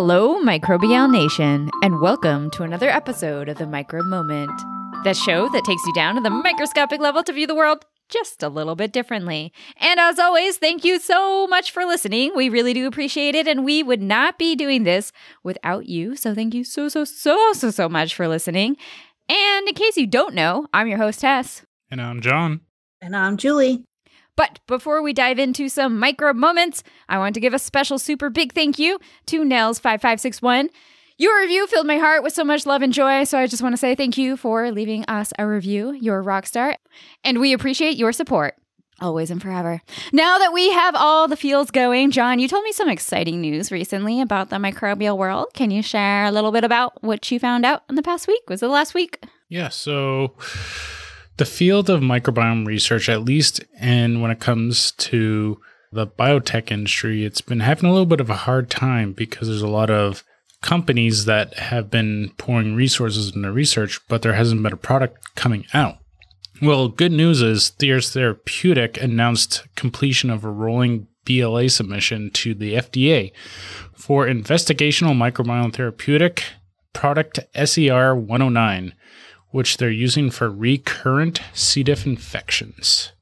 Hello, Microbial Nation, and welcome to another episode of The Microbe Moment, the show that takes you down to the microscopic level to view the world just a little bit differently. And as always, thank you so much for listening. We really do appreciate it, and we would not be doing this without you. So thank you so much for listening. And in case you don't know, I'm your host, Tess. And I'm John. And I'm Julie. But before we dive into some microbe moments, I want to give a special super big thank you to Nails5561. Your review filled my heart with so much love and joy, so I just want to say thank you for leaving us a review. You're a rock star, and we appreciate your support, always and forever. Now that we have all the fields going, John, you told me some exciting news recently about the microbial world. Can you share a little bit about what you found out in the past week? Was it last week? Yeah, so the field of microbiome research, at least and when it comes to the biotech industry, it's been having a little bit of a hard time because there's a lot of companies that have been pouring resources into research, but there hasn't been a product coming out. Well, good news is Seres Therapeutics announced completion of a rolling BLA submission to the FDA for investigational microbiome therapeutic product SER 109, which they're using for recurrent C. diff infections.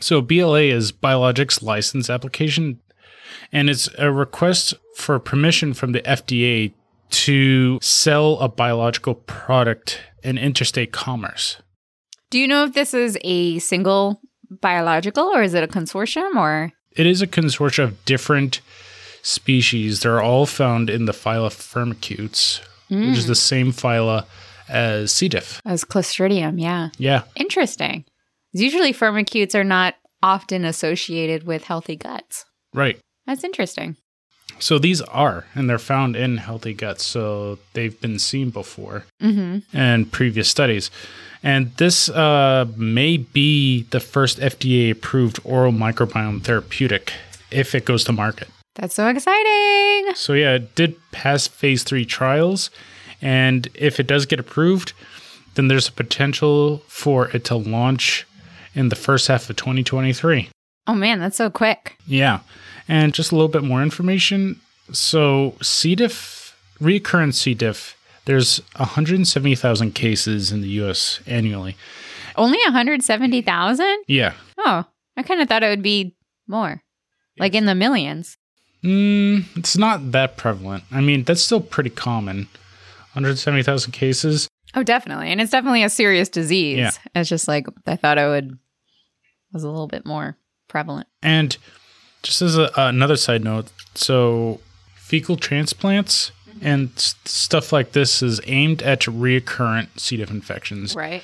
So BLA is Biologics License Application, and it's a request for permission from the FDA to sell a biological product in interstate commerce. Do you know if this is a single biological or is it a consortium or? It is a consortium of different species. They're all found in the phyla Firmicutes, which is the same phyla as C. diff. As Clostridium, yeah. Yeah. Interesting. Usually Firmicutes are not often associated with healthy guts. Right. That's interesting. So these are, and they're found in healthy guts, so they've been seen before in previous studies. And this may be the first FDA-approved oral microbiome therapeutic if it goes to market. That's so exciting. So yeah, it did pass phase 3 trials, and if it does get approved, then there's a potential for it to launch in the first half of 2023. Oh man, that's so quick. Yeah. And just a little bit more information. So C. diff, recurrent C. diff, there's 170,000 cases in the U.S. annually. Only 170,000? Yeah. Oh, I kind of thought it would be more, like in the millions. It's not that prevalent. I mean, that's still pretty common, 170,000 cases. Oh, definitely. And it's definitely a serious disease. Yeah. It's just like, I thought it was a little bit more prevalent. And just as another side note, so fecal transplants and stuff like this is aimed at recurrent C. diff infections. Right.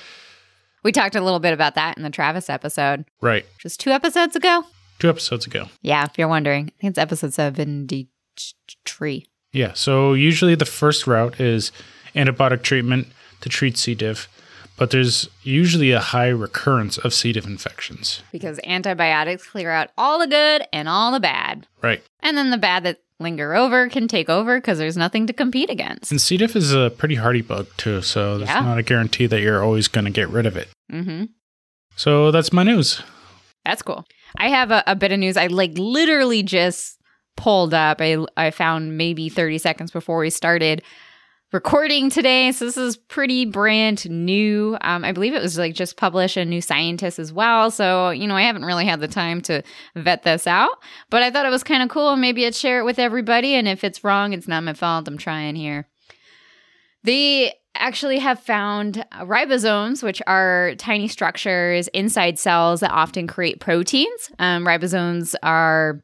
We talked a little bit about that in the Travis episode. Right. Just 2 episodes ago? 2 episodes ago. Yeah, if you're wondering. I think it's episode 73. Yeah, so usually the first route is antibiotic treatment to treat C. diff, but there's usually a high recurrence of C. diff infections. Because antibiotics clear out all the good and all the bad. Right. And then the bad that linger over can take over because there's nothing to compete against. And C. diff is a pretty hardy bug too, so that's not a guarantee that you're always going to get rid of it. Mm-hmm. So that's my news. That's cool. I have a bit of news. I literally just pulled up. I found maybe 30 seconds before we started recording today. So this is pretty brand new. I believe it was just published in New Scientist as well. So, I haven't really had the time to vet this out, but I thought it was kind of cool. Maybe I'd share it with everybody. And if it's wrong, it's not my fault. I'm trying here. They actually have found ribosomes, which are tiny structures inside cells that often create proteins. Ribosomes are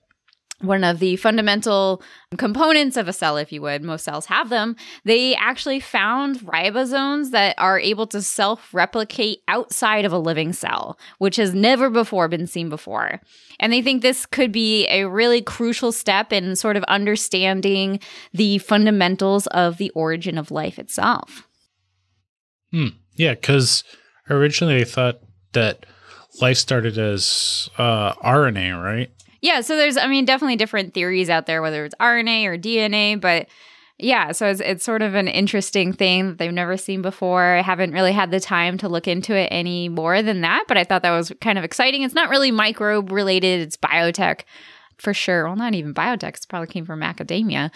one of the fundamental components of a cell, if you would. Most cells have them. They actually found ribosomes that are able to self-replicate outside of a living cell, which has never before been seen before. And they think this could be a really crucial step in sort of understanding the fundamentals of the origin of life itself. Yeah, because originally I thought that life started as RNA, right? Yeah, so there's, definitely different theories out there, whether it's RNA or DNA, but yeah, so it's sort of an interesting thing that they've never seen before. I haven't really had the time to look into it any more than that, but I thought that was kind of exciting. It's not really microbe related, it's biotech for sure. Well, not even biotech, it probably came from academia.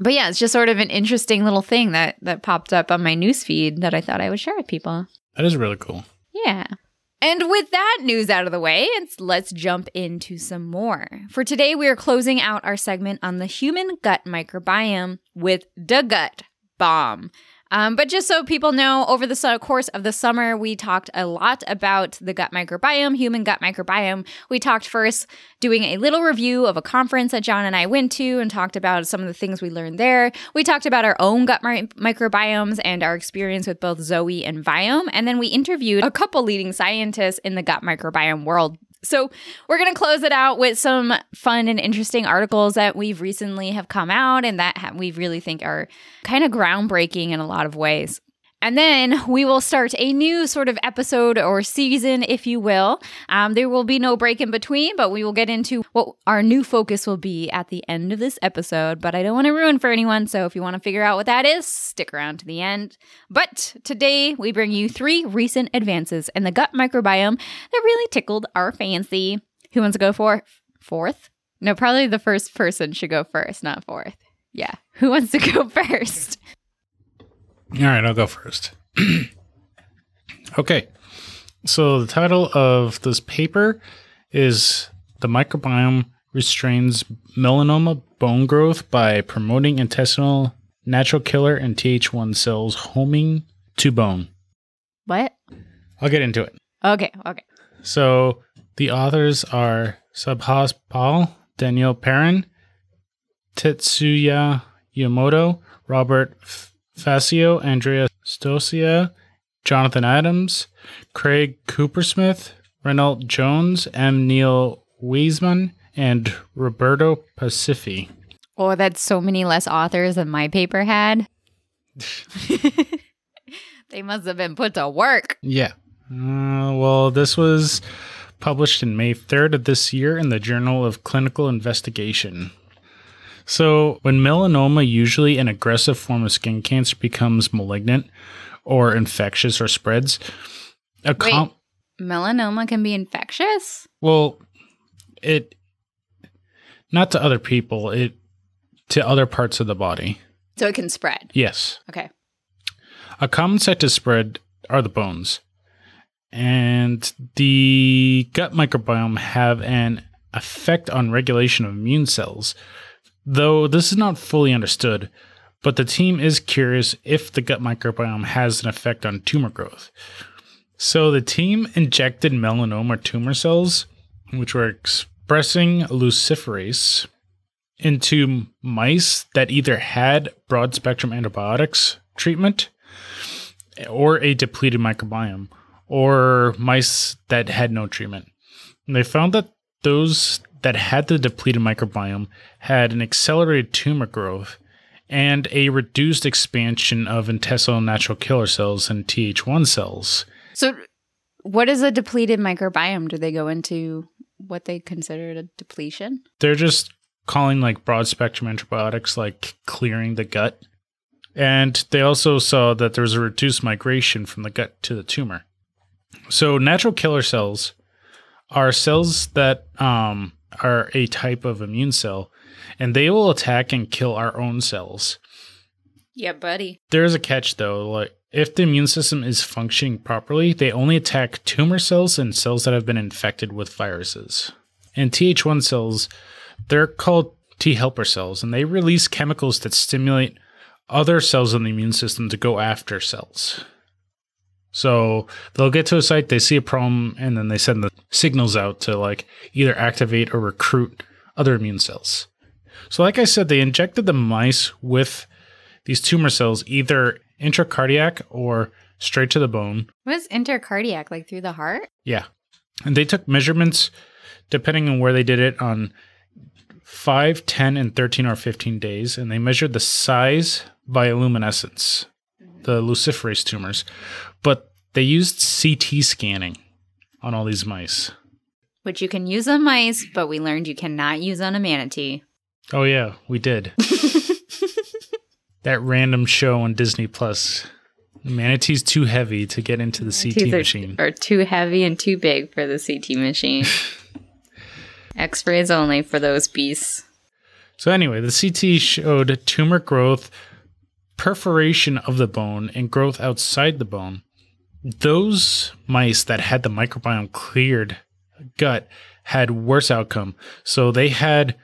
But yeah, it's just sort of an interesting little thing that popped up on my newsfeed that I thought I would share with people. That is really cool. Yeah. And with that news out of the way, let's jump into some more. For today, we are closing out our segment on the human gut microbiome with the gut bomb. But just so people know, over the course of the summer, we talked a lot about the gut microbiome, human gut microbiome. We talked first doing a little review of a conference that John and I went to and talked about some of the things we learned there. We talked about our own gut microbiomes and our experience with both Zoe and Viome. And then we interviewed a couple leading scientists in the gut microbiome world. So we're going to close it out with some fun and interesting articles that we've recently have come out and that we really think are kind of groundbreaking in a lot of ways. And then we will start a new sort of episode or season, if you will. There will be no break in between, but we will get into what our new focus will be at the end of this episode. But I don't want to ruin for anyone, so if you want to figure out what that is, stick around to the end. But today we bring you 3 recent advances in the gut microbiome that really tickled our fancy. Who wants to go fourth? No, probably the first person should go first, not fourth. Yeah. Who wants to go first? All right, I'll go first. Okay. So the title of this paper is The Microbiome Restrains Melanoma Bone Growth by Promoting Intestinal Natural Killer and Th1 Cells Homing to Bone. What? I'll get into it. Okay. So the authors are Subhas Paul, Daniel Perrin, Tetsuya Yamoto, Robert Fascio, Andrea Stocia, Jonathan Adams, Craig Coopersmith, Reynolds Jones, M. Neil Weisman, and Roberto Pasifi. Oh, that's so many less authors than my paper had. They must have been put to work. Yeah. Well, this was published in May 3rd of this year in the Journal of Clinical Investigation. So when melanoma, usually an aggressive form of skin cancer, becomes malignant or infectious or spreads, Wait, melanoma can be infectious? Well, it not to other people, it to other parts of the body. So it can spread? Yes. Okay. A common site to spread are the bones. And the gut microbiome have an effect on regulation of immune cells. Though this is not fully understood, but the team is curious if the gut microbiome has an effect on tumor growth. So the team injected melanoma tumor cells, which were expressing luciferase, into mice that either had broad-spectrum antibiotics treatment or a depleted microbiome, or mice that had no treatment. And they found that those that had the depleted microbiome had an accelerated tumor growth and a reduced expansion of intestinal natural killer cells and Th1 cells. So what is a depleted microbiome? Do they go into what they considered a depletion? They're just calling like broad spectrum antibiotics, like clearing the gut. And they also saw that there was a reduced migration from the gut to the tumor. So natural killer cells are cells that are a type of immune cell, and they will attack and kill our own cells. Yeah, buddy. There's a catch, though. Like, if the immune system is functioning properly, they only attack tumor cells and cells that have been infected with viruses. And Th1 cells, they're called T helper cells, and they release chemicals that stimulate other cells in the immune system to go after cells. So they'll get to a site, they see a problem, and then they send the signals out to like either activate or recruit other immune cells. So like I said, they injected the mice with these tumor cells, either intracardiac or straight to the bone. What is intercardiac? Like through the heart? Yeah. And they took measurements, depending on where they did it, on 5, 10, and 13 or 15 days. And they measured the size by luminescence, the luciferase tumors. But they used CT scanning on all these mice. Which you can use on mice, but we learned you cannot use on a manatee. Oh, yeah, we did. That random show on Disney Plus. Manatee's too heavy to get into the CT machine. Or too heavy and too big for the CT machine. X-rays only for those beasts. So anyway, the CT showed tumor growth, perforation of the bone, and growth outside the bone. Those mice that had the microbiome cleared gut had worse outcome. So they had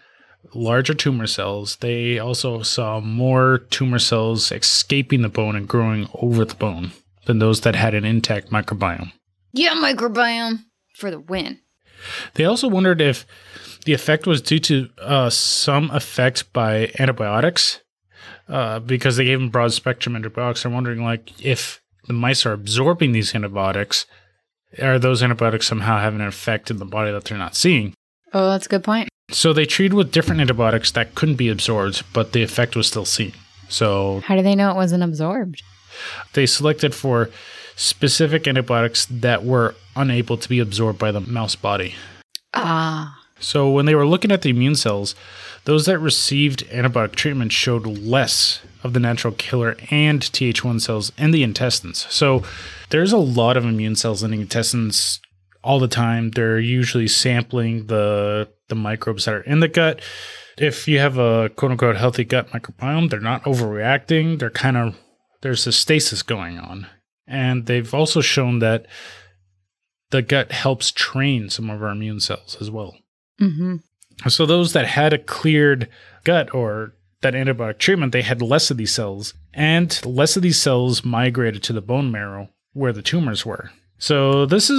larger tumor cells. They also saw more tumor cells escaping the bone and growing over the bone than those that had an intact microbiome. Yeah, microbiome for the win. They also wondered if the effect was due to some effect by antibiotics, because they gave them broad-spectrum antibiotics. They're wondering, like, if the mice are absorbing these antibiotics, are those antibiotics somehow having an effect in the body that they're not seeing? Oh, that's a good point. So they treated with different antibiotics that couldn't be absorbed, but the effect was still seen. So how do they know it wasn't absorbed? They selected for specific antibiotics that were unable to be absorbed by the mouse body. Ah. So when they were looking at the immune cells, those that received antibiotic treatment showed less of the natural killer and Th1 cells in the intestines. So there's a lot of immune cells in the intestines all the time. They're usually sampling the microbes that are in the gut. If you have a quote-unquote healthy gut microbiome, they're not overreacting. They're kind of, there's a stasis going on. And they've also shown that the gut helps train some of our immune cells as well. Mm-hmm. So those that had a cleared gut or that antibiotic treatment, they had less of these cells, and less of these cells migrated to the bone marrow where the tumors were. So this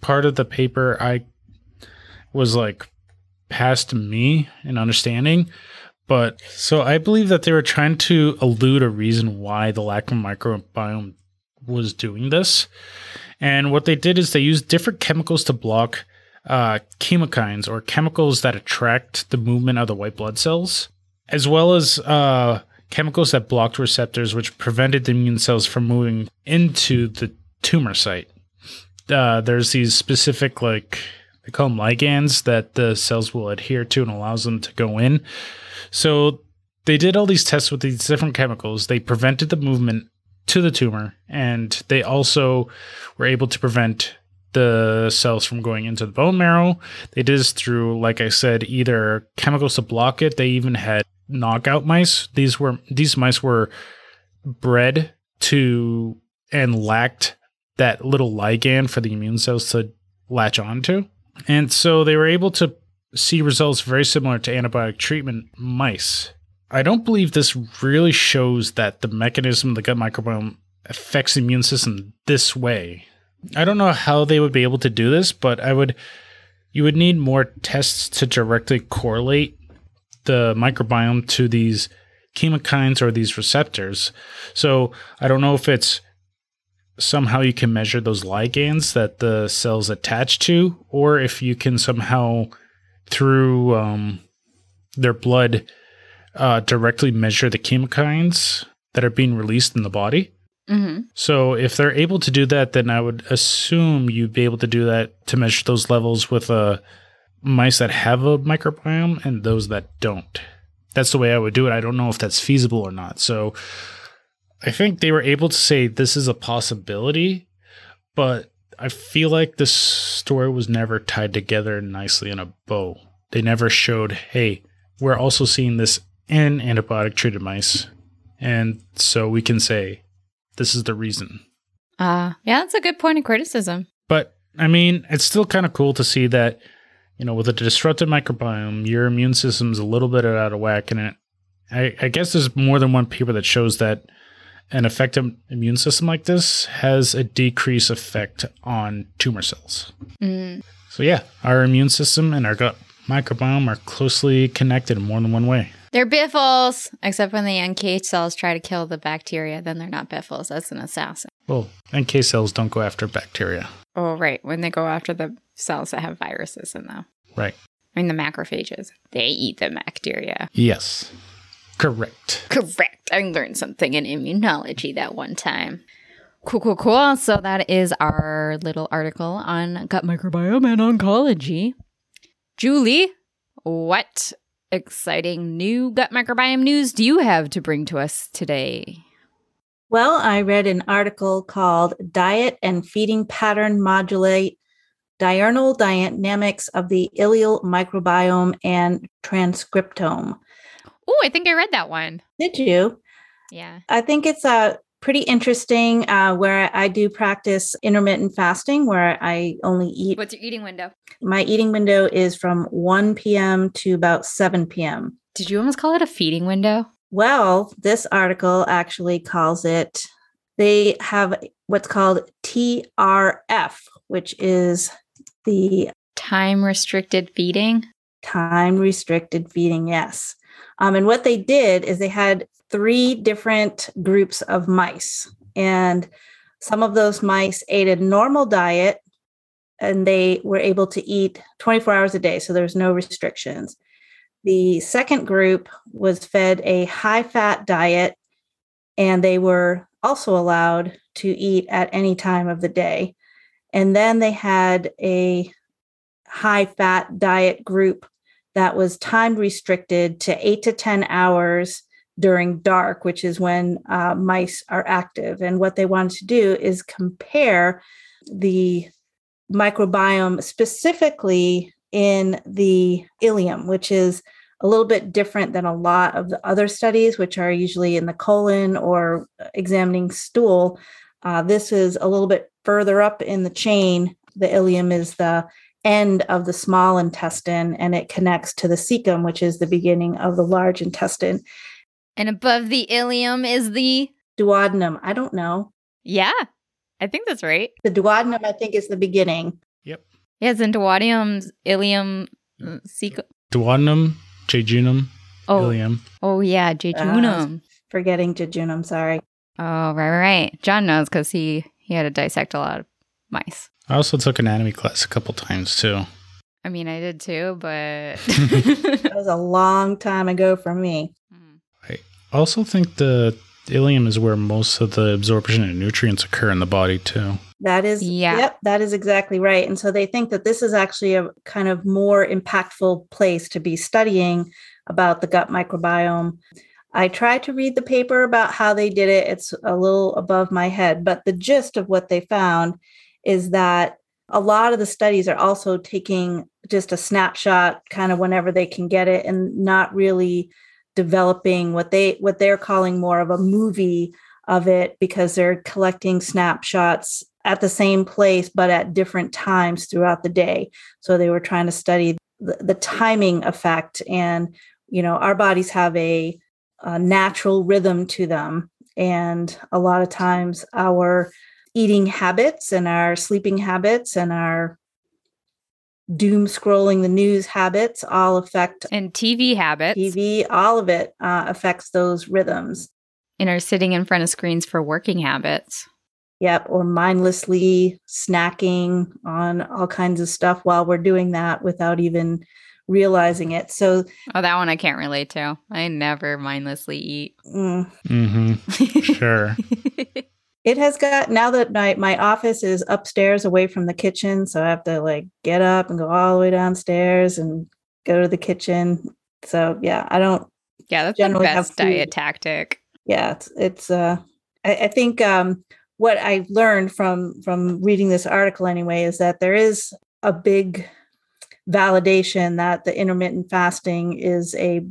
part of the paper I was like past me in understanding, but so I believe that they were trying to elude a reason why the lack of microbiome was doing this. And what they did is they used different chemicals to block chemokines, or chemicals that attract the movement of the white blood cells, as well as chemicals that blocked receptors, which prevented the immune cells from moving into the tumor site. There's these specific, like, they call them ligands, that the cells will adhere to and allows them to go in. So they did all these tests with these different chemicals. They prevented the movement to the tumor, and they also were able to prevent the cells from going into the bone marrow. They did this through, like I said, either chemicals to block it. They even had knockout mice. These mice were bred to and lacked that little ligand for the immune cells to latch onto. And so they were able to see results very similar to antibiotic treatment mice. I don't believe this really shows that the mechanism of the gut microbiome affects the immune system this way. I don't know how they would be able to do this, but you would need more tests to directly correlate the microbiome to these chemokines or these receptors. So I don't know if it's somehow you can measure those ligands that the cells attach to, or if you can somehow through their blood directly measure the chemokines that are being released in the body. Mm-hmm. So if they're able to do that, then I would assume you'd be able to do that to measure those levels with mice that have a microbiome and those that don't. That's the way I would do it. I don't know if that's feasible or not. So I think they were able to say this is a possibility, but I feel like this story was never tied together nicely in a bow. They never showed, hey, we're also seeing this in antibiotic-treated mice, and so we can say this is the reason. Yeah, that's a good point of criticism. But, I mean, it's still kind of cool to see that, you know, with a disrupted microbiome, your immune system's a little bit out of whack. And I guess there's more than one paper that shows that an effective immune system like this has a decreased effect on tumor cells. Mm. So, yeah, our immune system and our gut microbiome are closely connected in more than one way. They're biffles, except when the NK cells try to kill the bacteria, then they're not biffles. That's an assassin. Well, NK cells don't go after bacteria. Oh, right. When they go after the cells that have viruses in them. Right. I mean, the macrophages. They eat the bacteria. Yes. Correct. I learned something in immunology that one time. Cool. So that is our little article on gut microbiome and oncology. Julie, what exciting new gut microbiome news do you have to bring to us today? Well, I read an article called Diet and Feeding Pattern Modulate diurnal dynamics of the ileal microbiome and transcriptome. Oh, I think I read that one. Did you? Yeah. I think it's pretty interesting where I do practice intermittent fasting, where I only eat. What's your eating window? My eating window is from 1 p.m. to about 7 p.m. Did you almost call it a feeding window? Well, this article actually calls it, they have what's called TRF, which is the time-restricted feeding. Time-restricted feeding, yes. And what they did is they had three different groups of mice. And some of those mice ate a normal diet and they were able to eat 24 hours a day. So there's no restrictions. The second group was fed a high-fat diet, and they were also allowed to eat at any time of the day. And then they had a high-fat diet group that was time-restricted to 8 to 10 hours during dark, which is when mice are active. And what they wanted to do is compare the microbiome specifically in the ileum, which is a little bit different than a lot of the other studies, which are usually in the colon or examining stool. This is a little bit further up in the chain. The ileum is the end of the small intestine, and it connects to the cecum, which is the beginning of the large intestine. And above the ileum is the? Duodenum. I don't know. Yeah, I think that's right. The duodenum, I think, is the beginning. Yep. Yes, and duodenum, ileum, cecum. Duodenum. Jejunum, ileum. Oh, yeah, jejunum. Forgetting jejunum, sorry. Oh, right. John knows because he had to dissect a lot of mice. I also took anatomy class a couple times, too. I mean, I did, too, but... That was a long time ago for me. I also think the ileum is where most of the absorption of nutrients occur in the body, too. That is, Yep, that is exactly right. And so they think that this is actually a kind of more impactful place to be studying about the gut microbiome. I tried to read the paper about how they did it. It's a little above my head, but the gist of what they found is that a lot of the studies are also taking just a snapshot kind of whenever they can get it and not really developing what they're calling more of a movie of it, because they're collecting snapshots at the same place, but at different times throughout the day. So they were trying to study the timing effect. And, you know, our bodies have a natural rhythm to them. And a lot of times our eating habits and our sleeping habits and our doom scrolling the news habits all affect. And TV habits. TV, all of it affects those rhythms. And are sitting in front of screens for working habits. Yep, or mindlessly snacking on all kinds of stuff while we're doing that without even realizing it. So, oh, that one I can't relate to. I never mindlessly eat. Mm-hmm. Sure. It has got, now that my office is upstairs away from the kitchen, so I have to like get up and go all the way downstairs and go to the kitchen. So yeah, I don't. Yeah, that's the best diet tactic. Yeah, it's I think what I learned from reading this article anyway is that there is a big validation that the intermittent fasting is a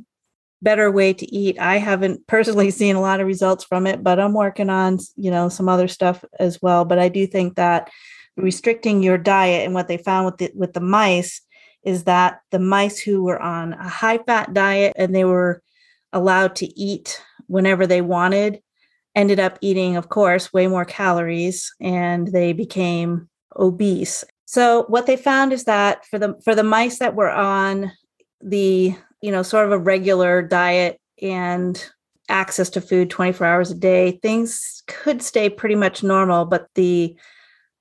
better way to eat. I haven't personally seen a lot of results from it, but I'm working on, you know, some other stuff as well. But I do think that restricting your diet, and what they found with the mice is that the mice who were on a high fat diet and they were allowed to eat whenever they wanted, ended up eating, of course, way more calories, and they became obese. So what they found is that for the mice that were on the, you know, sort of a regular diet and access to food 24 hours a day, things could stay pretty much normal, but the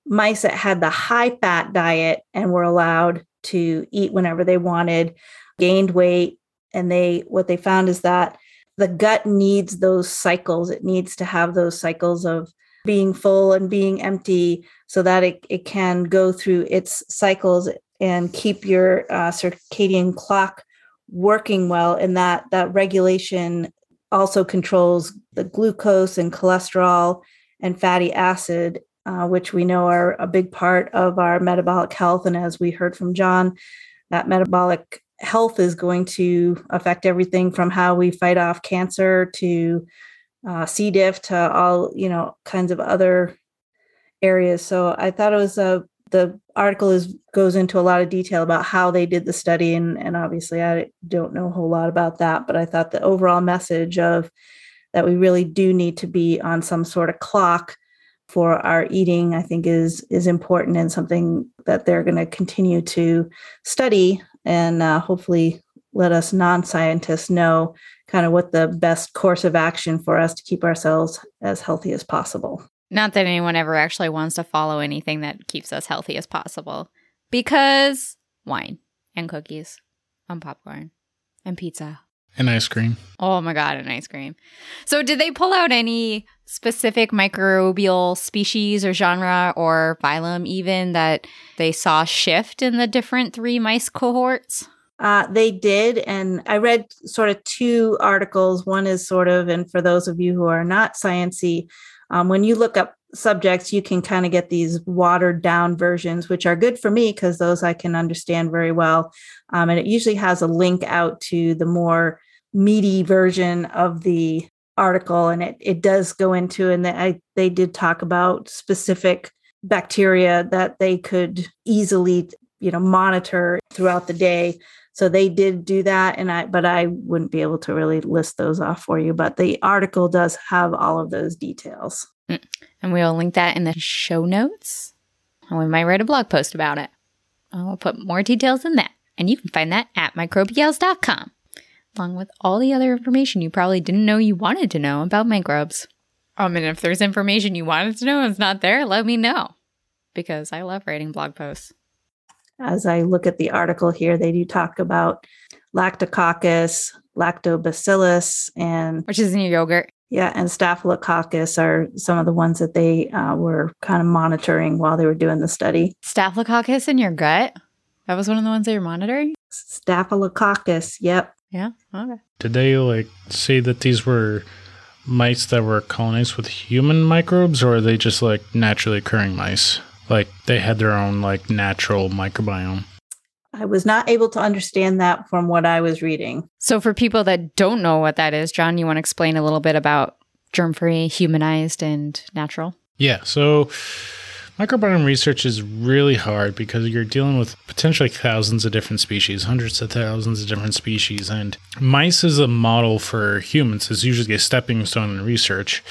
mice that had the high fat diet and were allowed to eat whenever they wanted gained weight. And what they found is that the gut needs those cycles. It needs to have those cycles of being full and being empty so that it can go through its cycles and keep your circadian clock working well. And that regulation also controls the glucose and cholesterol and fatty acid which we know are a big part of our metabolic health. And as we heard from John, that metabolic health is going to affect everything from how we fight off cancer to C. diff to all, kinds of other areas. So I thought it was the article goes into a lot of detail about how they did the study. And obviously I don't know a whole lot about that, but I thought the overall message of that we really do need to be on some sort of clock for our eating, I think is important and something that they're going to continue to study and hopefully let us non-scientists know kind of what the best course of action for us to keep ourselves as healthy as possible. Not that anyone ever actually wants to follow anything that keeps us healthy as possible, because wine and cookies and popcorn and pizza. And ice cream. Oh my God, and ice cream. So did they pull out any specific microbial species or genre or phylum even that they saw shift in the different three mice cohorts? They did. And I read sort of two articles. One is sort of, and for those of you who are not sciencey, when you look up subjects, you can kind of get these watered down versions, which are good for me because those I can understand very well. And it usually has a link out to the more meaty version of the article. And it does go into, and they did talk about specific bacteria that they could easily, monitor throughout the day. So they did do that. But I wouldn't be able to really list those off for you, but the article does have all of those details. And we'll link that in the show notes. And we might write a blog post about it. I'll put more details in that. And you can find that at microbigals.com, along with all the other information you probably didn't know you wanted to know about microbes. And if there's information you wanted to know and it's not there, let me know, because I love writing blog posts. As I look at the article here, they do talk about lactococcus, lactobacillus, which is in your yogurt. Yeah, and staphylococcus are some of the ones that they were kind of monitoring while they were doing the study. Staphylococcus in your gut? That was one of the ones they were monitoring? Staphylococcus, yep. Yeah, okay. Did they say that these were mice that were colonized with human microbes, or are they just naturally occurring mice? They had their own natural microbiome. I was not able to understand that from what I was reading. So for people that don't know what that is, John, you want to explain a little bit about germ-free, humanized, and natural? Yeah. So microbiome research is really hard because you're dealing with potentially thousands of different species, hundreds of thousands of different species. And mice is a model for humans. It's usually a stepping stone in research,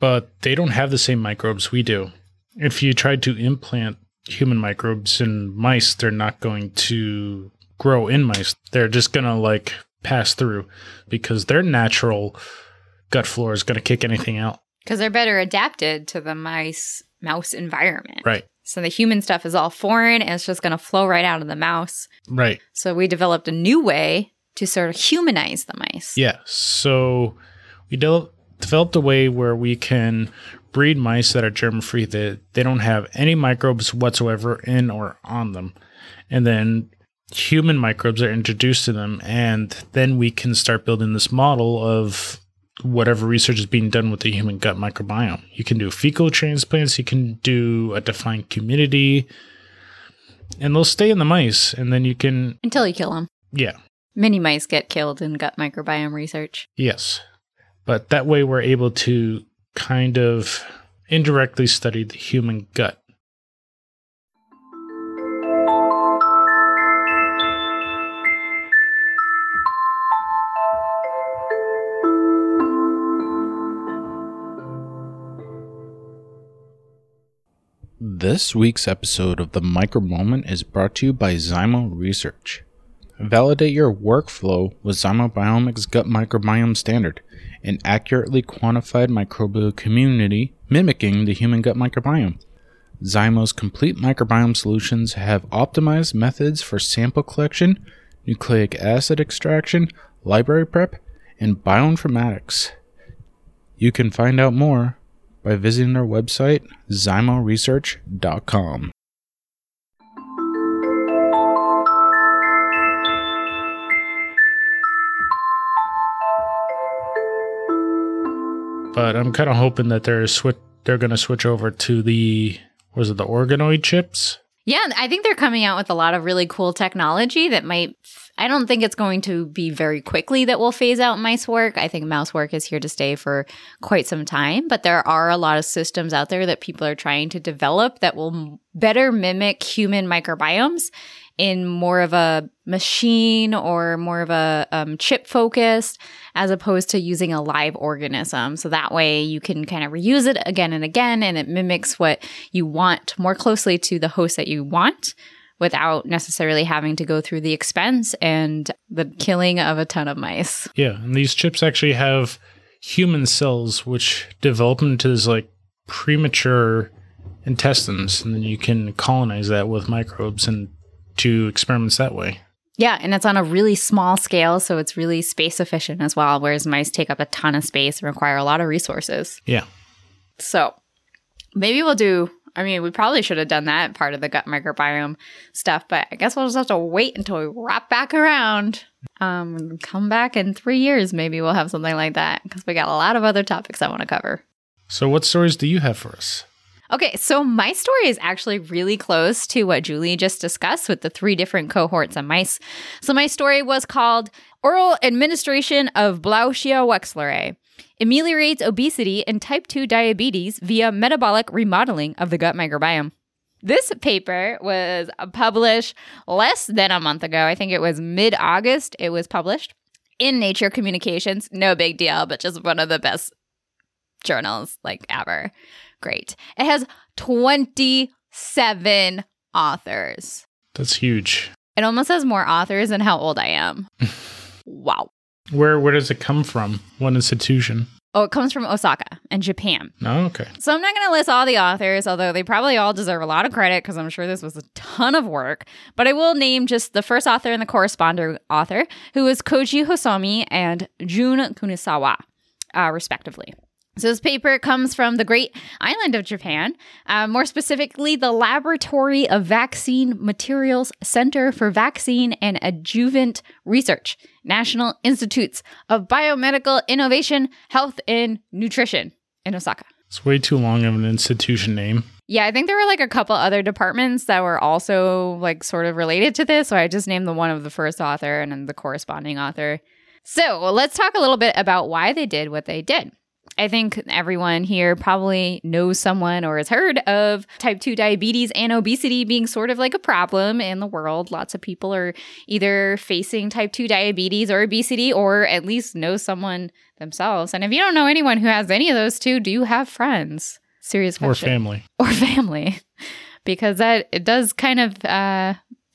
but they don't have the same microbes we do. If you tried to implant human microbes in mice, they're not going to grow in mice. They're just going to pass through because their natural gut flora is going to kick anything out. Because they're better adapted to the mouse environment. Right. So the human stuff is all foreign and it's just going to flow right out of the mouse. Right. So we developed a new way to sort of humanize the mice. Yeah. So we developed a way where we can breed mice that are germ-free, that they don't have any microbes whatsoever in or on them. And then human microbes are introduced to them. And then we can start building this model of whatever research is being done with the human gut microbiome. You can do fecal transplants. You can do a defined community. And they'll stay in the mice. And then you can... Until you kill them. Yeah. Many mice get killed in gut microbiome research. Yes. But that way we're able to kind of indirectly studied the human gut. This week's episode of The Micro Moment is brought to you by Zymo Research. Validate your workflow with Zymobiomics Gut Microbiome Standard, an accurately quantified microbial community mimicking the human gut microbiome. Zymo's complete microbiome solutions have optimized methods for sample collection, nucleic acid extraction, library prep, and bioinformatics. You can find out more by visiting their website, zymoresearch.com. But I'm kind of hoping that they're they're going to switch over to the, was it the organoid chips? Yeah, I think they're coming out with a lot of really cool technology that might, I don't think it's going to be very quickly that we'll phase out mice work. I think mouse work is here to stay for quite some time, but there are a lot of systems out there that people are trying to develop that will better mimic human microbiomes in more of a machine or more of a chip focused as opposed to using a live organism. So that way you can kind of reuse it again and again, and it mimics what you want more closely to the host that you want without necessarily having to go through the expense and the killing of a ton of mice. Yeah, and these chips actually have human cells which develop into this like premature intestines, and then you can colonize that with microbes and do experiments that way. Yeah, and it's on a really small scale, so it's really space efficient as well, whereas mice take up a ton of space and require a lot of resources. Yeah. So maybe we'll do, I mean, we probably should have done that part of the gut microbiome stuff, but I guess we'll just have to wait until we wrap back around. Come back in 3 years, maybe we'll have something like that, because we got a lot of other topics I want to cover. So what stories do you have for us? Okay, so my story is actually really close to what Julie just discussed with the 3 different cohorts of mice. So my story was called Oral Administration of Blautia wexlerae Ameliorates Obesity and Type 2 Diabetes via Metabolic Remodeling of the Gut Microbiome. This paper was published less than a month ago. I think it was mid-August it was published in Nature Communications. No big deal, but just one of the best journals like ever. Great. It has 27 authors. That's huge. It almost has more authors than how old I am. Wow. Where does it come from? What institution? Oh, it comes from Osaka and Japan. Oh, okay. So I'm not going to list all the authors, although they probably all deserve a lot of credit because I'm sure this was a ton of work. But I will name just the first author and the corresponding author, who is Koji Hosomi and Jun Kunisawa, respectively. So this paper comes from the great island of Japan, more specifically the Laboratory of Vaccine Materials Center for Vaccine and Adjuvant Research, National Institutes of Biomedical Innovation, Health and Nutrition in Osaka. It's way too long of an institution name. Yeah, I think there were like a couple other departments that were also like sort of related to this, so I just named the one of the first author and then the corresponding author. So let's talk a little bit about why they did what they did. I think everyone here probably knows someone or has heard of type 2 diabetes and obesity being sort of like a problem in the world. Lots of people are either facing type 2 diabetes or obesity, or at least know someone themselves. And if you don't know anyone who has any of those two, do you have friends? Serious question. Or family. Because it does kind of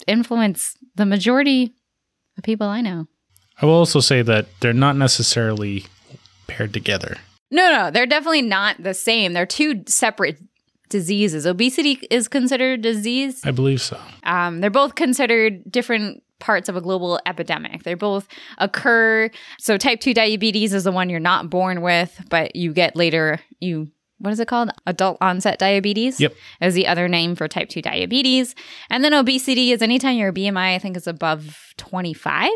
influence the majority of people I know. I will also say that they're not necessarily paired together. No, they're definitely not the same. They're 2 separate diseases. Obesity is considered a disease? I believe so. They're both considered different parts of a global epidemic. They both occur. So type 2 diabetes is the one you're not born with, but you get later. What is it called? Adult onset diabetes? Yep. Is the other name for type 2 diabetes. And then obesity is anytime your BMI, I think, is above 25. I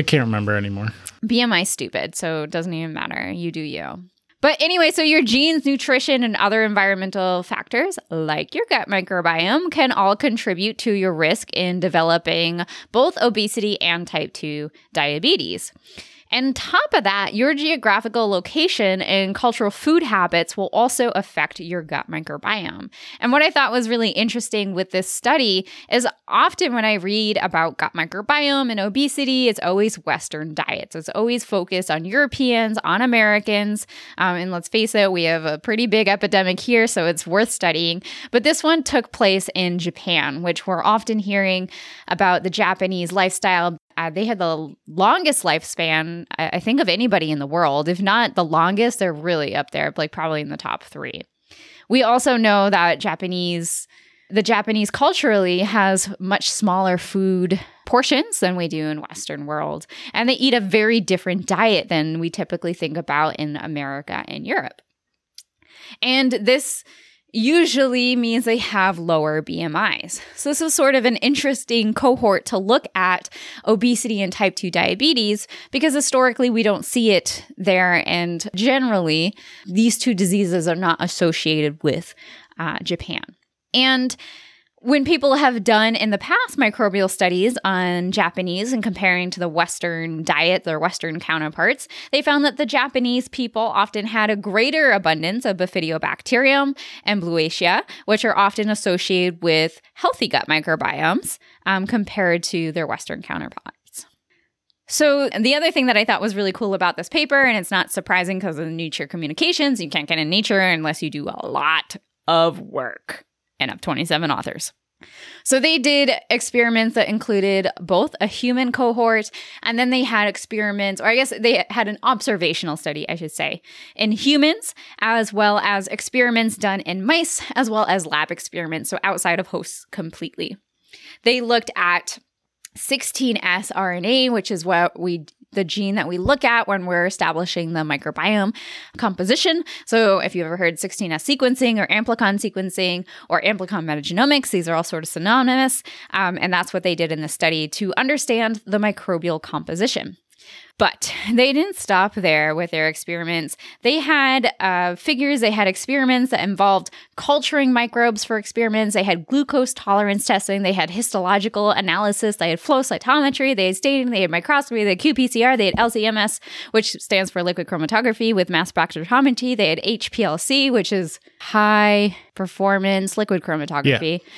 can't remember anymore. BMI stupid, so it doesn't even matter. You do you. But anyway, so your genes, nutrition, and other environmental factors, like your gut microbiome, can all contribute to your risk in developing both obesity and type 2 diabetes. And top of that, your geographical location and cultural food habits will also affect your gut microbiome. And what I thought was really interesting with this study is often when I read about gut microbiome and obesity, it's always Western diets. It's always focused on Europeans, on Americans. And let's face it, we have a pretty big epidemic here, so it's worth studying. But this one took place in Japan, which we're often hearing about the Japanese lifestyle. They had the longest lifespan, I think, of anybody in the world. If not the longest, they're really up there, like probably in the top 3. We also know that the Japanese culturally has much smaller food portions than we do in Western world. And they eat a very different diet than we typically think about in America and Europe. And this usually means they have lower BMIs. So this was sort of an interesting cohort to look at obesity and type 2 diabetes because historically we don't see it there. And generally, these two diseases are not associated with Japan. And when people have done in the past microbial studies on Japanese and comparing to the Western diet, their Western counterparts, they found that the Japanese people often had a greater abundance of bifidobacterium and Blautia, which are often associated with healthy gut microbiomes compared to their Western counterparts. So the other thing that I thought was really cool about this paper, and it's not surprising because of Nature Communications, you can't get in Nature unless you do a lot of work. And up 27 authors. So they did experiments that included both a human cohort, and then they had experiments, or I guess they had an observational study, I should say, in humans, as well as experiments done in mice, as well as lab experiments, so outside of hosts completely. They looked at 16S RNA, which is what the gene that we look at when we're establishing the microbiome composition. So if you've ever heard 16S sequencing or amplicon sequencing or amplicon metagenomics, these are all sort of synonymous. And that's what they did in the study to understand the microbial composition. But they didn't stop there with their experiments. They had experiments that involved culturing microbes for experiments. They had glucose tolerance testing. They had histological analysis. They had flow cytometry. They had staining. They had microscopy. They had qPCR. They had LCMS, which stands for liquid chromatography with mass spectrometry. They had HPLC, which is high performance liquid chromatography. Yeah.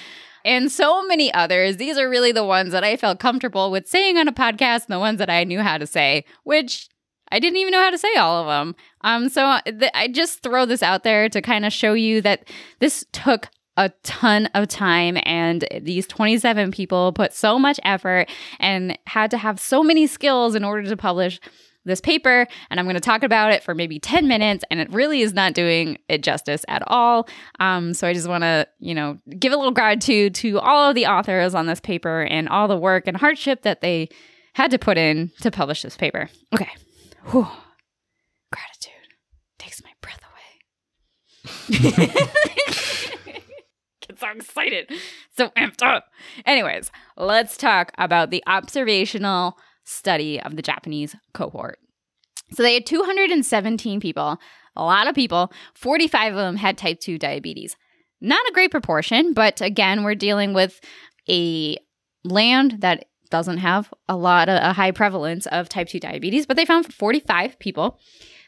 And so many others. These are really the ones that I felt comfortable with saying on a podcast and the ones that I knew how to say, which I didn't even know how to say all of them. I just throw this out there to kind of show you that this took a ton of time and these 27 people put so much effort and had to have so many skills in order to publish this paper, and I'm going to talk about it for maybe 10 minutes, and it really is not doing it justice at all. So I just want to, give a little gratitude to all of the authors on this paper and all the work and hardship that they had to put in to publish this paper. Okay. Whew. Gratitude takes my breath away. Get so excited. So amped up. Anyways, let's talk about the observational study of the Japanese cohort. So they had 217 people, a lot of people. 45 of them had type 2 diabetes. Not a great proportion, but again, we're dealing with a land that doesn't have a high prevalence of type 2 diabetes, but they found 45 people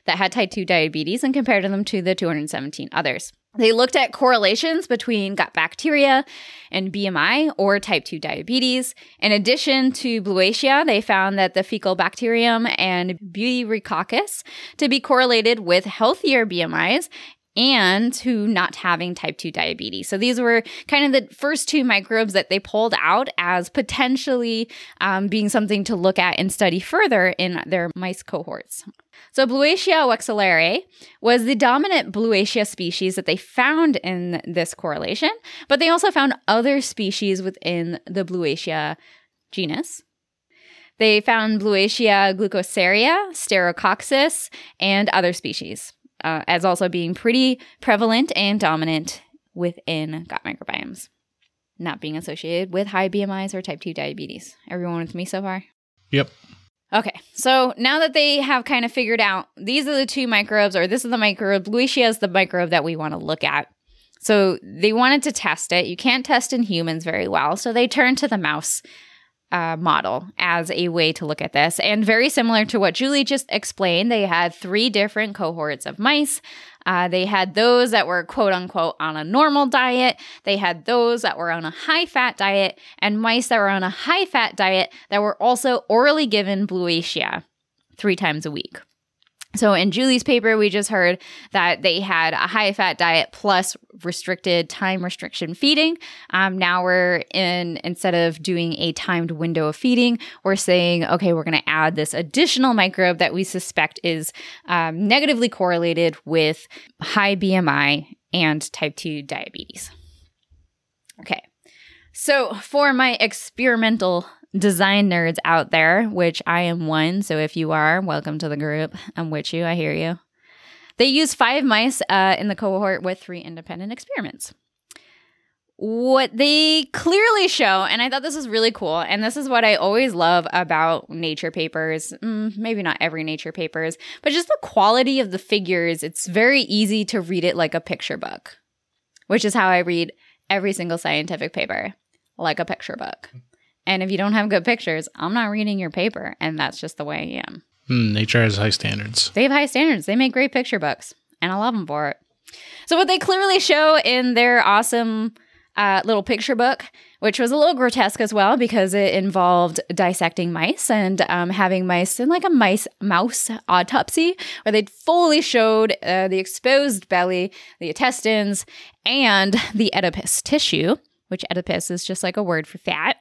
that had type 2 diabetes and compared them to the 217 others. They looked at correlations between gut bacteria and BMI or type 2 diabetes. In addition to Blautia, they found that the fecal bacterium and butyrococcus to be correlated with healthier BMIs and to not having type 2 diabetes. So these were kind of the first two microbes that they pulled out as potentially being something to look at and study further in their mice cohorts. So Blautia wexlerae was the dominant Blautia species that they found in this correlation, but they also found other species within the Blautia genus. They found Blautia glucosera, Sterococcus, and other species. As also being pretty prevalent and dominant within gut microbiomes, not being associated with high BMIs or type 2 diabetes. Everyone with me so far? Yep. Okay, so now that they have kind of figured out these are the two microbes, or this is the microbe, Blautia is the microbe that we want to look at. So they wanted to test it. You can't test in humans very well, so they turned to the mouse model as a way to look at this. And very similar to what Julie just explained, they had three different cohorts of mice. They had those that were quote unquote on a normal diet. They had those that were on a high fat diet and mice that were on a high fat diet that were also orally given Blautia 3 times a week. So in Julie's paper, we just heard that they had a high-fat diet plus restricted time restriction feeding. Now instead of doing a timed window of feeding, we're saying, okay, we're going to add this additional microbe that we suspect is negatively correlated with high BMI and type 2 diabetes. Okay. So for my experimental design nerds out there, which I am one, so if you are, welcome to the group. I'm with you. I hear you. They used 5 mice in the cohort with 3 independent experiments. What they clearly show, and I thought this was really cool, and this is what I always love about nature papers, maybe not every nature papers, but just the quality of the figures. It's very easy to read it like a picture book, which is how I read every single scientific paper, like a picture book. And if you don't have good pictures, I'm not reading your paper, and that's just the way I am. Nature has high standards. They have high standards. They make great picture books, and I love them for it. So what they clearly show in their awesome little picture book, which was a little grotesque as well because it involved dissecting mice and having mice in like a mouse autopsy where they fully showed the exposed belly, the intestines, and the adipose tissue, which adipose is just like a word for fat.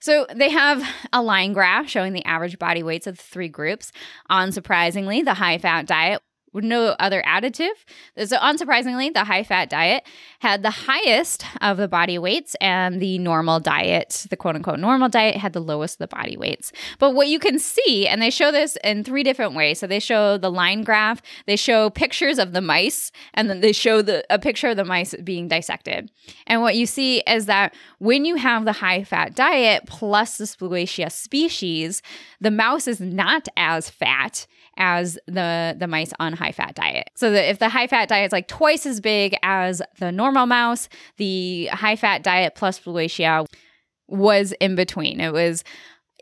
So they have a line graph showing the average body weights of the 3 groups. Unsurprisingly, the high-fat diet with no other additive. So unsurprisingly, the high-fat diet had the highest of the body weights, and the normal diet, the quote-unquote normal diet, had the lowest of the body weights. But what you can see, and they show this in 3 different ways. So they show the line graph, they show pictures of the mice, and then they show a picture of the mice being dissected. And what you see is that when you have the high-fat diet plus the Spluacia species, the mouse is not as fat as the mice on high-fat diet. So if the high-fat diet is like twice as big as the normal mouse, the high-fat diet plus Blautia was in between. It was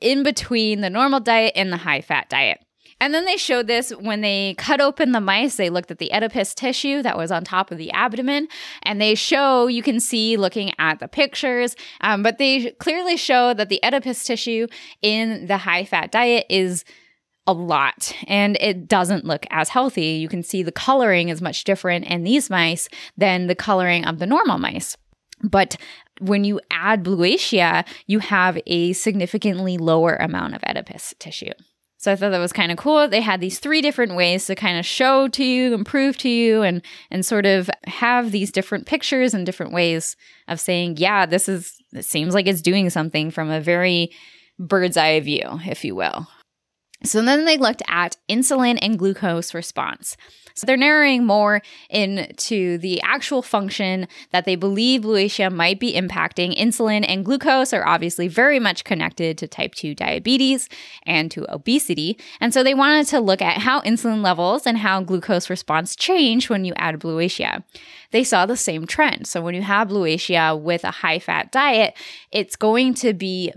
in between the normal diet and the high-fat diet. And then they showed this when they cut open the mice, they looked at the adipose tissue that was on top of the abdomen, and they show, you can see looking at the pictures, but they clearly show that the adipose tissue in the high-fat diet is a lot, and it doesn't look as healthy. You can see the coloring is much different in these mice than the coloring of the normal mice. But when you add Blautia, you have a significantly lower amount of adipose tissue. So I thought that was kind of cool. They had these 3 different ways to kind of show to you and prove to you and sort of have these different pictures and different ways of saying, yeah, it seems like it's doing something from a very bird's eye view, if you will. So then they looked at insulin and glucose response. So they're narrowing more into the actual function that they believe Blautia might be impacting. Insulin and glucose are obviously very much connected to type 2 diabetes and to obesity. And so they wanted to look at how insulin levels and how glucose response change when you add Blautia. They saw the same trend. So when you have Blautia with a high-fat diet, it's going to be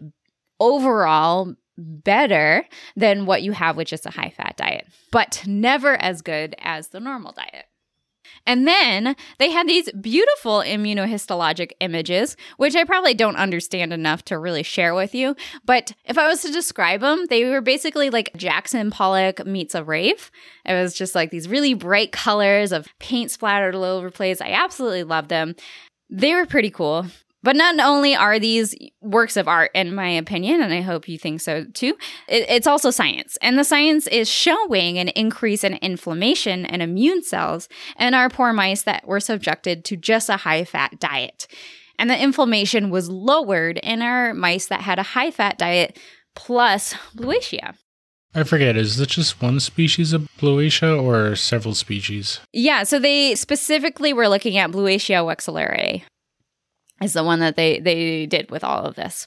overall better than what you have with just a high-fat diet, but never as good as the normal diet. And then they had these beautiful immunohistologic images, which I probably don't understand enough to really share with you. But if I was to describe them, they were basically like Jackson Pollock meets a rave. It was just like these really bright colors of paint splattered all over the place. I absolutely loved them. They were pretty cool. But not only are these works of art, in my opinion, and I hope you think so too, it's also science. And the science is showing an increase in inflammation and immune cells in our poor mice that were subjected to just a high-fat diet. And the inflammation was lowered in our mice that had a high-fat diet plus Blautia. I forget, is it just one species of Blautia or several species? Yeah, so they specifically were looking at Blautia wexlerae. Is the one that they did with all of this.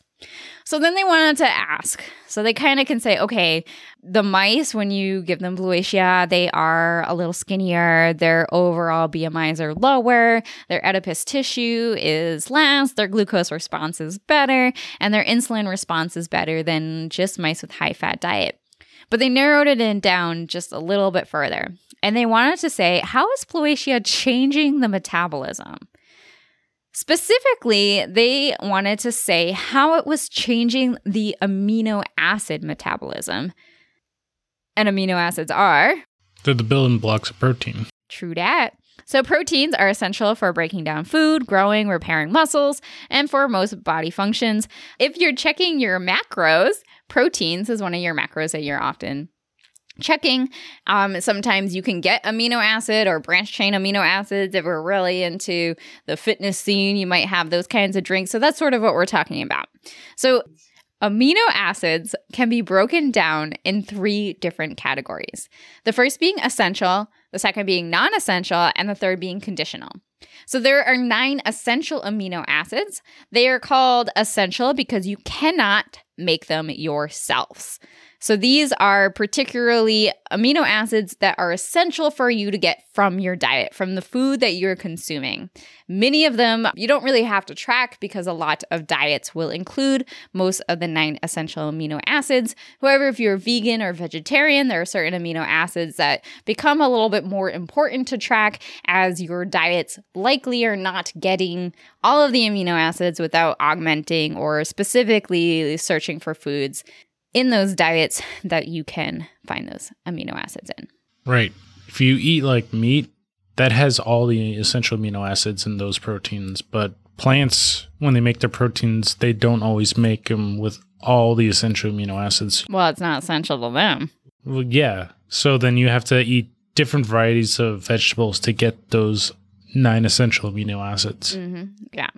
So then they wanted to ask. So they kind of can say, okay, the mice, when you give them Blautia, they are a little skinnier. Their overall BMIs are lower. Their adipose tissue is less. Their glucose response is better. And their insulin response is better than just mice with high-fat diet. But they narrowed it down just a little bit further. And they wanted to say, how is Blautia changing the metabolism? Specifically, they wanted to say how it was changing the amino acid metabolism. And amino acids are? They're the building blocks of protein. True that. So proteins are essential for breaking down food, growing, repairing muscles, and for most body functions. If you're checking your macros, proteins is one of your macros that you're often checking. Sometimes you can get amino acid or branch chain amino acids. If we're really into the fitness scene, you might have those kinds of drinks. So that's sort of what we're talking about. So amino acids can be broken down in 3 different categories. The first being essential, the second being non-essential, and the third being conditional. So there are 9 essential amino acids. They are called essential because you cannot make them yourselves. So these are particularly amino acids that are essential for you to get from your diet, from the food that you're consuming. Many of them you don't really have to track because a lot of diets will include most of the 9 essential amino acids. However, if you're vegan or vegetarian, there are certain amino acids that become a little bit more important to track, as your diets likely are not getting all of the amino acids without augmenting or specifically searching for foods in those diets that you can find those amino acids in. Right. If you eat like meat, that has all the essential amino acids in those proteins. But plants, when they make their proteins, they don't always make them with all the essential amino acids. Well, it's not essential to them. Well, yeah. So then you have to eat different varieties of vegetables to get those 9 essential amino acids. Mm-hmm. Yeah.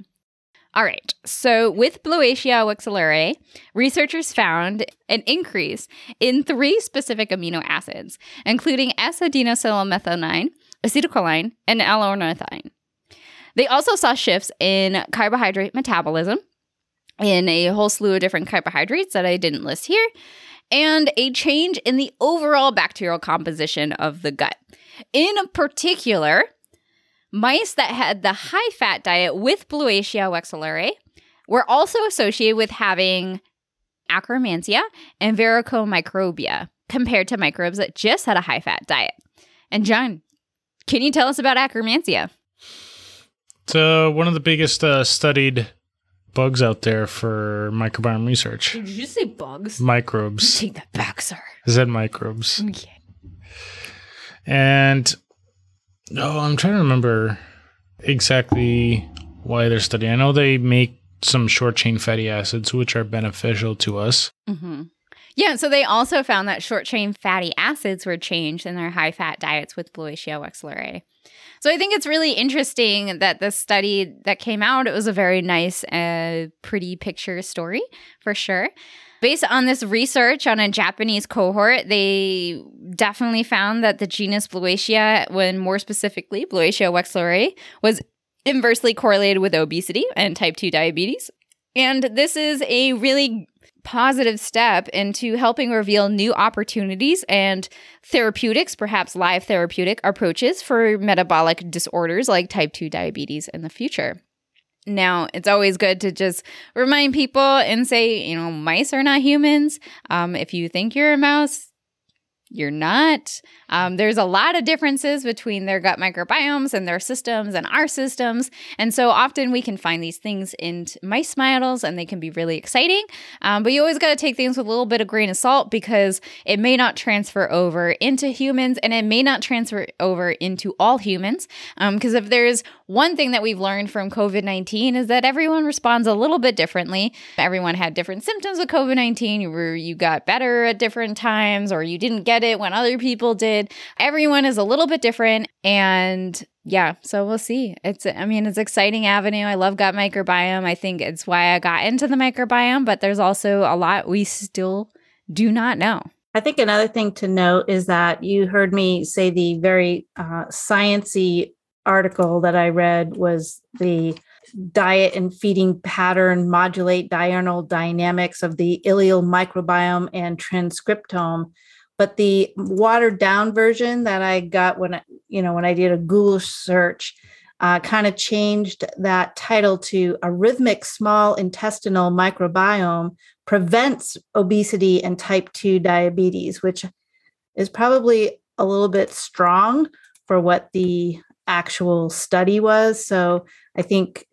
All right, so with Blautia wexlerae, researchers found an increase in 3 specific amino acids, including S-adenosylmethionine, acetylcholine, and L-ornithine. They also saw shifts in carbohydrate metabolism in a whole slew of different carbohydrates that I didn't list here, and a change in the overall bacterial composition of the gut. In particular, mice that had the high-fat diet with Blautia wexlerae were also associated with having acromantia and varicomicrobia compared to microbes that just had a high-fat diet. And John, can you tell us about acromantia? It's one of the biggest studied bugs out there for microbiome research. Did you just say bugs? Microbes. Take that back, sir. I said microbes. Okay. And I'm trying to remember exactly why they're studying. I know they make some short-chain fatty acids, which are beneficial to us. Mm-hmm. Yeah, so they also found that short-chain fatty acids were changed in their high-fat diets with Blautia wexlerae. So I think it's really interesting that this study that came out, it was a very nice, pretty picture story for sure. Based on this research on a Japanese cohort, they definitely found that the genus Blautia, when more specifically Blautia wexlerae, was inversely correlated with obesity and type 2 diabetes. And this is a really positive step into helping reveal new opportunities and therapeutics, perhaps live therapeutic approaches for metabolic disorders like type 2 diabetes in the future. Now, it's always good to just remind people and say, mice are not humans. If you think you're a mouse, you're not. There's a lot of differences between their gut microbiomes and their systems and our systems. And so often we can find these things in mice models and they can be really exciting. But you always got to take things with a little bit of grain of salt because it may not transfer over into humans and it may not transfer over into all humans. Because if there's one thing that we've learned from COVID-19 is that everyone responds a little bit differently. Everyone had different symptoms of COVID-19. You got better at different times or you didn't get it when other people did. Everyone is a little bit different, and yeah, so we'll see. It's an exciting avenue. I love gut microbiome. I think it's why I got into the microbiome, but there's also a lot we still do not know. I think another thing to note is that you heard me say the very science-y article that I read was the diet and feeding pattern modulate diurnal dynamics of the ileal microbiome and transcriptome. But the watered down version that I got when I did a Google search kind of changed that title to a rhythmic small intestinal microbiome prevents obesity and type 2 diabetes, which is probably a little bit strong for what the actual study was. So I think,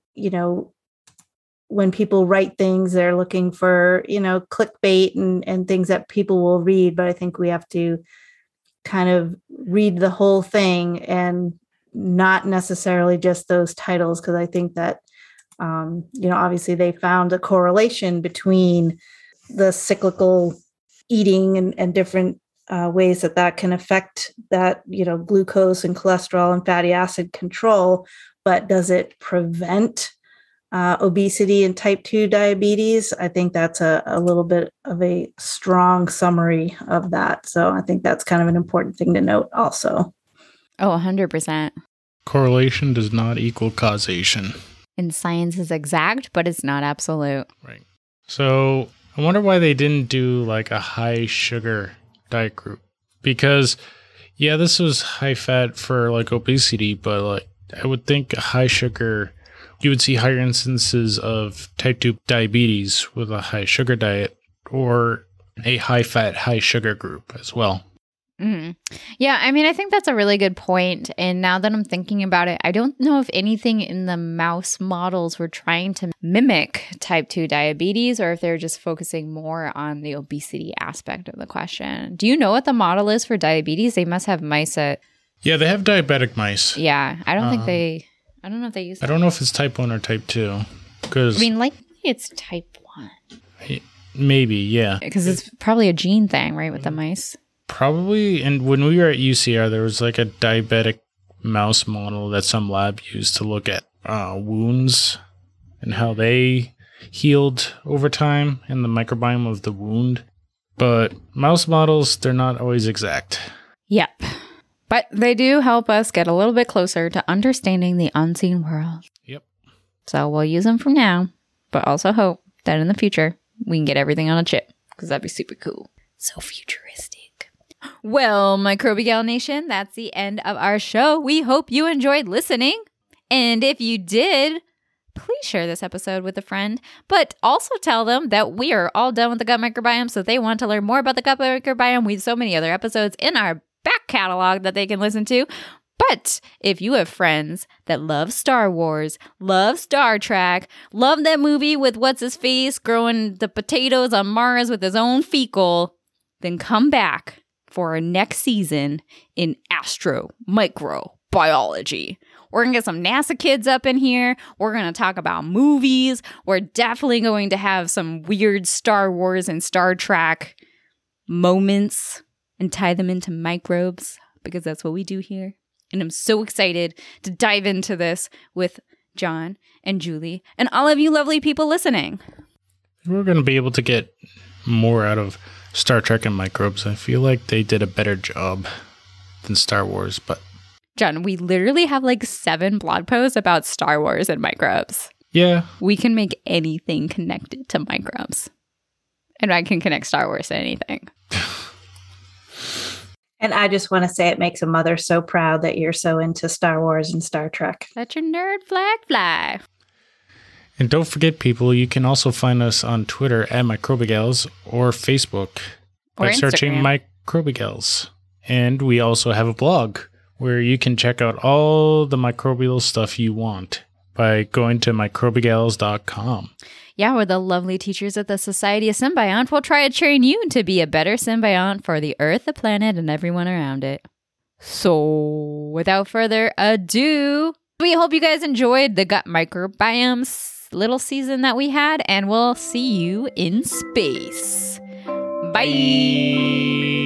when people write things, they're looking for, clickbait and things that people will read. But I think we have to kind of read the whole thing and not necessarily just those titles, because I think that, obviously they found a correlation between the cyclical eating and different ways that can affect that, glucose and cholesterol and fatty acid control. But does it prevent obesity and type 2 diabetes? I think that's a little bit of a strong summary of that. So I think that's kind of an important thing to note also. Oh, 100%. Correlation does not equal causation. And science is exact, but it's not absolute. Right. So I wonder why they didn't do like a high sugar diet group. Because, yeah, this was high fat for like obesity, but like I would think high sugar, you would see higher instances of type 2 diabetes with a high sugar diet or a high fat, high sugar group as well. Mm. Yeah, I mean, I think that's a really good point. And now that I'm thinking about it, I don't know if anything in the mouse models were trying to mimic type 2 diabetes or if they're just focusing more on the obesity aspect of the question. Do you know what the model is for diabetes? They must have mice that... Yeah, they have diabetic mice. Yeah, I don't think they... I don't know if they use... I don't know if it's type 1 or type 2. Cause I mean, likely it's type 1. Maybe, yeah. Because it's probably a gene thing, right, with the mice? Probably, and when we were at UCR, there was like a diabetic mouse model that some lab used to look at wounds and how they healed over time and the microbiome of the wound. But mouse models, they're not always exact. Yep. But they do help us get a little bit closer to understanding the unseen world. Yep. So we'll use them from now, but also hope that in the future we can get everything on a chip because that'd be super cool. So futuristic. Well, Microbigal Nation, that's the end of our show. We hope you enjoyed listening. And if you did, please share this episode with a friend. But also tell them that we are all done with the gut microbiome, so if they want to learn more about the gut microbiome, we have so many other episodes in our back catalog that they can listen to. But if you have friends that love Star Wars, love Star Trek, love that movie with what's-his-face growing the potatoes on Mars with his own fecal, then come back for our next season in astro microbiology. We're going to get some NASA kids up in here. We're going to talk about movies. We're definitely going to have some weird Star Wars and Star Trek moments and tie them into microbes because that's what we do here. And I'm so excited to dive into this with John and Julie and all of you lovely people listening. We're going to be able to get more out of Star Trek and microbes. I feel like they did a better job than Star Wars, but... John, we literally have like 7 blog posts about Star Wars and microbes. Yeah. We can make anything connected to microbes. And I can connect Star Wars to anything. And I just want to say it makes a mother so proud that you're so into Star Wars and Star Trek. Let your nerd flag fly. And don't forget, people, you can also find us on Twitter at Microbigals or Facebook by searching Microbigals. And we also have a blog where you can check out all the microbial stuff you want by going to microbigals.com. Yeah, where the lovely teachers at the Society of Symbiont will try to train you to be a better symbiont for the Earth, the planet, and everyone around it. So, without further ado, we hope you guys enjoyed the gut microbiome little season that we had, and we'll see you in space. Bye.